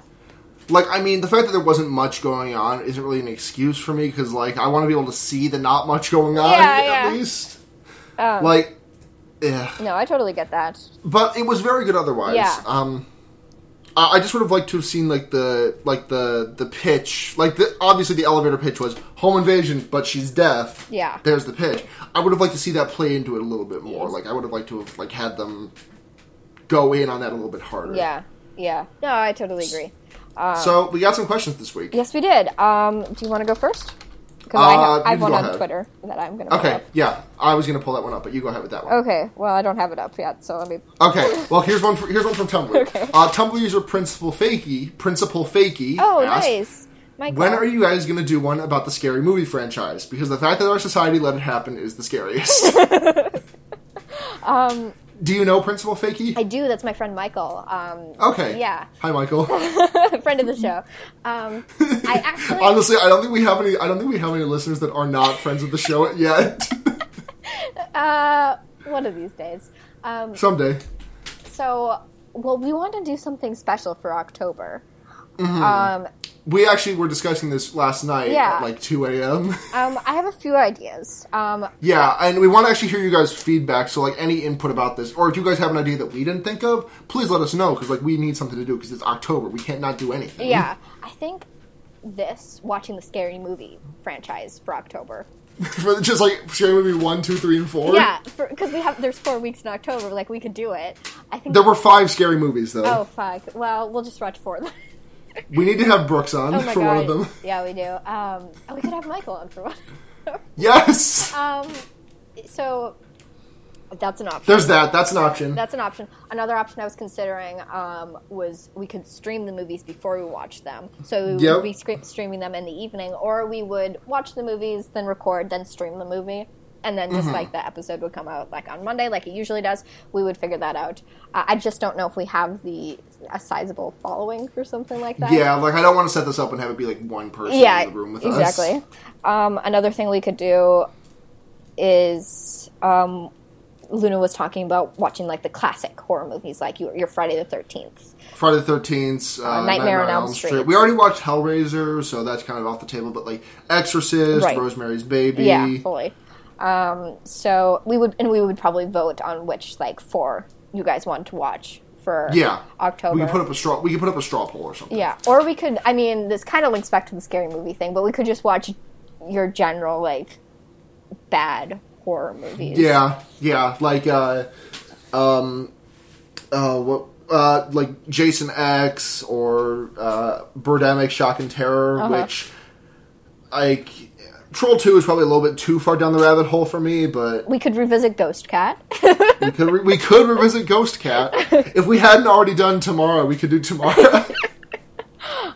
like I mean, the fact that there wasn't much going on isn't really an excuse for me because like I want to be able to see the not much going on yeah, at yeah. least. Um, like, yeah. No, I totally get that. But it was very good otherwise. Yeah. Um, I just would have liked to have seen like the like the the pitch, like the, obviously the elevator pitch was home invasion, but she's deaf. Yeah, there's the pitch. I would have liked to see that play into it a little bit more. Like I would have liked to have like had them go in on that a little bit harder. Yeah, yeah. No, I totally agree. Um, so we got some questions this week. Yes, we did. Um, do you want to go first? Because uh, I have, I have one on ahead. Twitter that I'm going to Okay, up. yeah. I was going to pull that one up, but you go ahead with that one. Okay, well, I don't have it up yet, so let me... Okay, well, here's one for, here's one from Tumblr. Okay. Uh, Tumblr user Principal Fakey, Principal Fakey Oh, asked, nice. Michael. When are you guys going to do one about the Scary Movie franchise? Because the fact that our society let it happen is the scariest. um... Do you know Principal Fakey? I do. That's my friend Michael. Um, okay. Yeah. Hi, Michael. Friend of the show. Um, I actually honestly, I don't think we have any. I don't think we have any listeners that are not friends of the show yet. uh, one of these days. Um, Someday. So, well, we want to do something special for October. Mm-hmm. Um, We actually were discussing this last night yeah. at like two a.m. um, I have a few ideas. Um, yeah, and we want to actually hear you guys' feedback, so like any input about this, or if you guys have an idea that we didn't think of, please let us know, because like we need something to do, because it's October. We can't not do anything. Yeah, I think this, watching the Scary Movie franchise for October. For just like Scary Movie one, two, three, and four? Yeah, because we have there's four weeks in October, like we could do it. I think there were five Scary Movies, though. Oh, fuck. Well, we'll just watch four of them. We need to have Brooks on oh for God. one of them. Yeah, we do. Um, oh, we could have Michael on for one. Yes! Um, so, that's an option. There's that. That's an option. That's an option. Another option I was considering um, was we could stream the movies before we watch them. So we would yep. be sc- streaming them in the evening, or we would watch the movies, then record, then stream the movie. And then just, mm-hmm. like, the episode would come out, like, on Monday, like it usually does. We would figure that out. Uh, I just don't know if we have the a sizable following for something like that. Yeah, like, I don't want to set this up and have it be, like, one person yeah, in the room with exactly. us. Yeah, exactly. Um, another thing we could do is um, Luna was talking about watching, like, the classic horror movies, like your, your Friday the thirteenth. Friday the thirteenth, uh, Nightmare, Nightmare on Elm Street. Street. We already watched Hellraiser, so that's kind of off the table. But, like, Exorcist, right. Rosemary's Baby. Yeah, fully. Um, so we would, and we would probably vote on which, like, four you guys want to watch for yeah. October. We could put up a straw, we could put up a straw poll or something. Yeah. Or we could, I mean, this kind of links back to the Scary Movie thing, but we could just watch your general, like, bad horror movies. Yeah. Yeah. Like, uh, um, uh, what, uh, like Jason X or, uh, Birdemic Shock and Terror, uh-huh. which, like... Troll two is probably a little bit too far down the rabbit hole for me, but... We could revisit Ghost Cat. we, could re- we could revisit Ghost Cat. If we hadn't already done Tomorrow, we could do Tomorrow.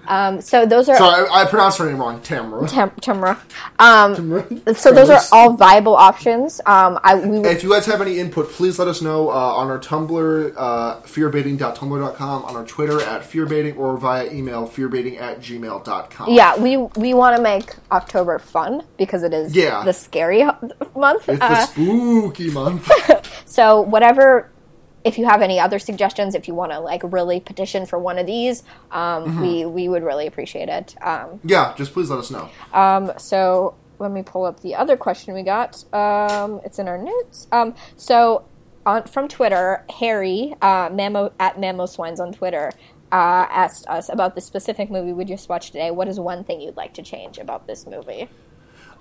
um, so those are... Sorry, I, I pronounced her name wrong. Tamara. Tam- Tamara. Um, Tamara. So those are all viable options. Um, I, we would... If you guys have any input, please let us know uh, on our Tumblr, uh, fearbaiting dot tumblr dot com, on our Twitter at fearbaiting, or via email, fearbaiting at gmail dot com. Yeah, we we want to make October fun, because it is yeah. the scary month. It's uh, the spooky month. So whatever... If you have any other suggestions, if you want to, like, really petition for one of these, um, mm-hmm. we, we would really appreciate it. Um, yeah, just please let us know. Um, so let me pull up the other question we got. Um, it's in our notes. Um, so on, from Twitter, Harry, uh, Mammo, at MammoSwines on Twitter, uh, asked us about the specific movie we just watched today. What is one thing you'd like to change about this movie?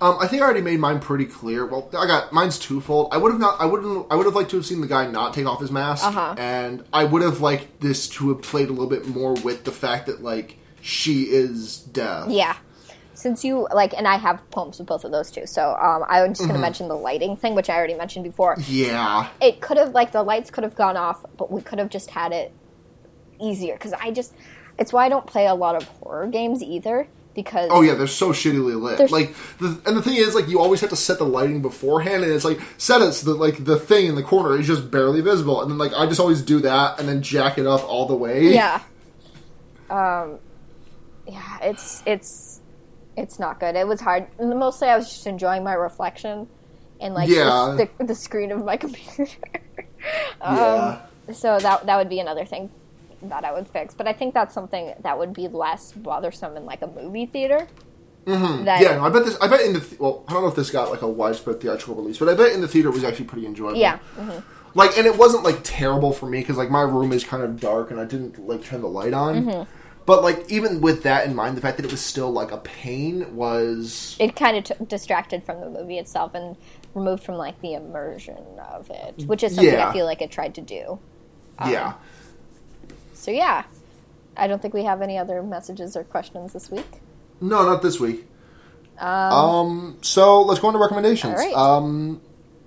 Um, I think I already made mine pretty clear. Well, I got mine's twofold. I would have not. I wouldn't. I would have liked to have seen the guy not take off his mask, uh-huh. and I would have liked this to have played a little bit more with the fact that, like, she is deaf. Yeah, since you like, and I have poems with both of those two. So um, I'm just going to mm-hmm. mention the lighting thing, which I already mentioned before. Yeah, it could have like the lights could have gone off, but we could have just had it easier because I just. It's why I don't play a lot of horror games either. Because oh yeah, they're so shittily lit. Like, the, and the thing is, like, you always have to set the lighting beforehand, and it's like set it so that, like, the thing in the corner is just barely visible, and then, like, I just always do that and then jack it up all the way. Yeah. Um. Yeah, it's it's it's not good. It was hard. Mostly, I was just enjoying my reflection and like yeah. the, the, the screen of my computer. um, yeah. So that that would be another thing that I would fix, but I think that's something that would be less bothersome in, like, a movie theater. Mm-hmm. Yeah, no, I bet this. I bet in the th- well, I don't know if this got like a widespread theatrical release, but I bet in the theater it was actually pretty enjoyable. Yeah, mm-hmm. Like, and it wasn't like terrible for me because, like, my room is kind of dark and I didn't like turn the light on. Mm-hmm. But, like, even with that in mind, the fact that it was still like a pain was it kind of t- distracted from the movie itself and removed from, like, the immersion of it, which is something yeah. I feel like it tried to do. Um, yeah. So, yeah, I don't think we have any other messages or questions this week. No, not this week. Um, um so let's go into recommendations. All right. Um,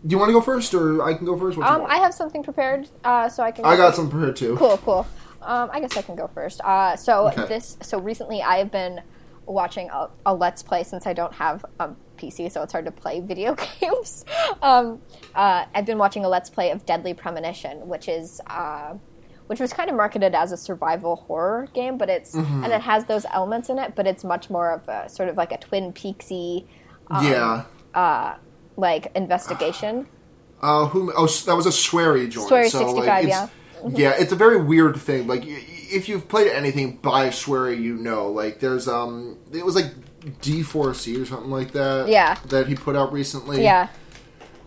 do you want to go first, or I can go first? What um, I have something prepared, uh, so I can. Go I got first. something prepared too. Cool, cool. Um, I guess I can go first. Uh, so okay. this, so recently I have been watching a, a Let's Play since I don't have a P C, so it's hard to play video games. um, uh, I've been watching a Let's Play of Deadly Premonition, which is. Uh, Which was kind of marketed as a survival horror game, but it's mm-hmm. and it has those elements in it, but it's much more of a sort of like a Twin Peaksy, um, yeah, uh, like investigation. Uh, uh who? Oh, that was a Swery joint. Swery sixty-five, so, like, yeah. Mm-hmm. Yeah, it's a very weird thing. Like, if you've played anything by Swery, you know, like, there's, um, it was, like, D four C or something like that. Yeah. That he put out recently. Yeah.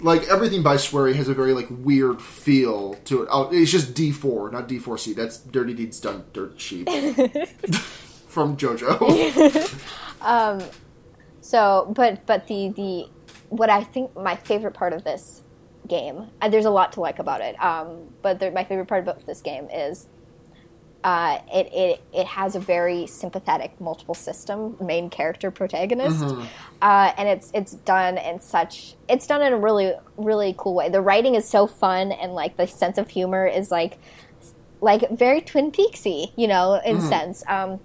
Like, everything by Swery has a very, like, weird feel to it. Oh, it's just D four, not D four C. That's Dirty Deeds Done Dirt Cheap. From JoJo. um, so, but, but the, the, what I think my favorite part of this game, and there's a lot to like about it, um, but the, my favorite part about this game is... Uh, it, it it has a very sympathetic multiple system main character protagonist, mm-hmm. uh, and it's it's done in such it's done in a really really cool way. The writing is so fun, and like the sense of humor is like like very Twin Peaksy, you know, in mm-hmm. sense. Um,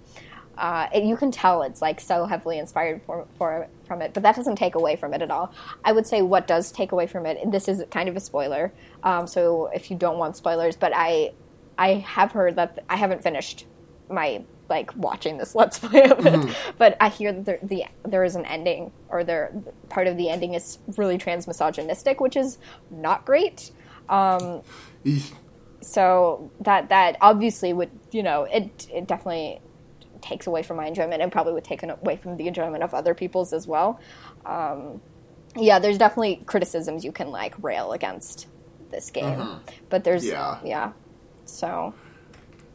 uh, it, you can tell it's like so heavily inspired for, for from it, but that doesn't take away from it at all. I would say what does take away from it. And this is kind of a spoiler, um, so if you don't want spoilers, but I. I have heard that... Th- I haven't finished my, like, watching this Let's Play of it, mm-hmm. but I hear that there, the, there is an ending, or there part of the ending is really transmisogynistic, which is not great. Um, so that that obviously would, you know, it it definitely takes away from my enjoyment, and probably would take away from the enjoyment of other people's as well. Um, yeah, there's definitely criticisms you can, like, rail against this game. Mm-hmm. But there's... Yeah. yeah So,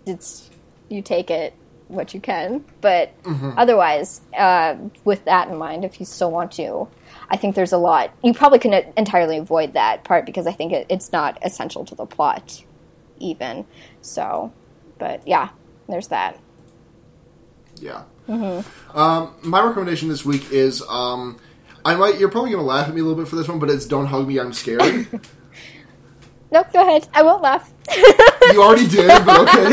it's you take it what you can, but mm-hmm. otherwise, uh, with that in mind, if you still want to, I think there's a lot. You probably can entirely avoid that part because I think it, it's not essential to the plot, even. So, but yeah, there's that. Yeah. Mm-hmm. Um, my recommendation this week is um, I might. You're probably going to laugh at me a little bit for this one, but it's "Don't Hug Me I'm Scared." Nope, go ahead. I won't laugh. You already did, but okay.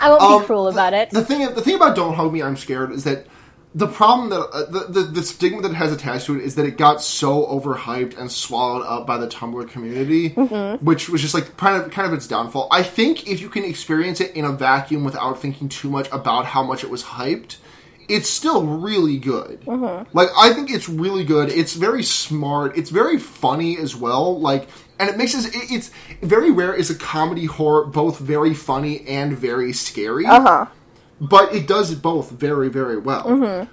I won't um, be cruel about the, it. The thing, the thing about "Don't Hug Me, I'm Scared" is that the problem that uh, the, the the stigma that it has attached to it is that it got so overhyped and swallowed up by the Tumblr community, mm-hmm. which was just like kind of kind of its downfall. I think if you can experience it in a vacuum without thinking too much about how much it was hyped, it's still really good. Mm-hmm. Like, I think it's really good. It's very smart. It's very funny as well. Like. And it makes us, it, it's very rare is a comedy horror, both very funny and very scary. Uh-huh. But it does both very, very well. Mm-hmm.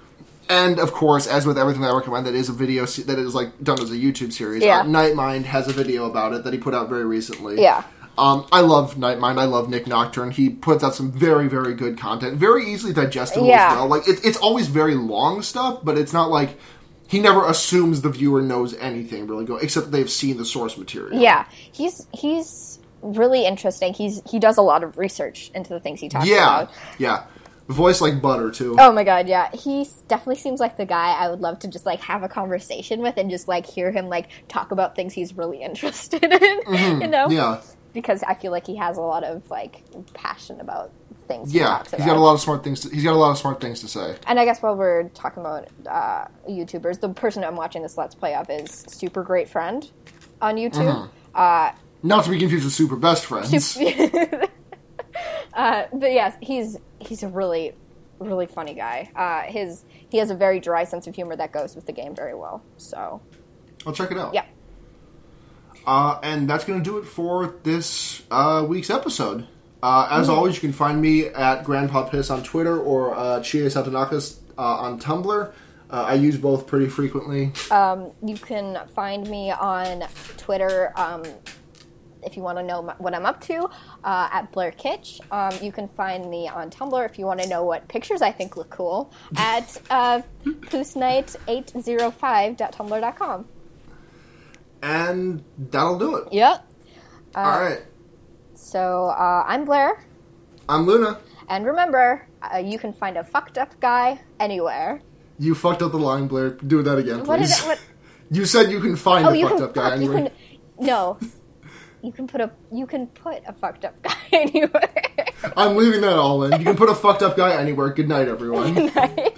And of course, as with everything that I recommend, that is a video se- that is like done as a YouTube series. Yeah. Uh, Nightmind has a video about it that he put out very recently. Yeah. Um, I love Nightmind. I love Nick Nocturne. He puts out some very, very good content, very easily digestible yeah. as well. Like it, it's always very long stuff, but it's not like. He never assumes the viewer knows anything really, go except they've seen the source material. Yeah, he's he's really interesting. He's he does a lot of research into the things he talks yeah. about. Yeah, yeah. Voice like butter too. Oh my god, yeah. He definitely seems like the guy I would love to just like have a conversation with and just like hear him like talk about things he's really interested in. Mm-hmm. You know, yeah, because I feel like he has a lot of like passion about. Things yeah, he talks about. he's got a lot of smart things. To, he's got a lot of smart things to say. And I guess while we're talking about uh, YouTubers, the person I'm watching this Let's Play of is Super Great Friend on YouTube. Mm-hmm. Uh, Not to be confused with Super Best Friends. Super- uh, but yes, he's he's a really really funny guy. Uh, his he has a very dry sense of humor that goes with the game very well. So I'll check it out. Yeah. Uh, and that's going to do it for this uh, week's episode. Uh, as mm-hmm. always, you can find me at Grandpa Piss on Twitter or uh, Chie Satanakis uh, on Tumblr. Uh, I use both pretty frequently. Um, you can find me on Twitter um, if you want to know my, what I'm up to uh, at Blair Kitsch. Um, you can find me on Tumblr if you want to know what pictures I think look cool at uh, poosnight eight oh five dot tumblr dot com. And that'll do it. Yep. Uh, All right. So, uh, I'm Blair. I'm Luna. And remember, uh, you can find a fucked up guy anywhere. You fucked up the line, Blair. Do that again, please. What did I, what? You said you can find oh, a fucked up guy fuck, anywhere. You can, no. You can put a you can put a fucked up guy anywhere. I'm leaving that all in. You can put a fucked up guy anywhere. Good night, everyone. Good night.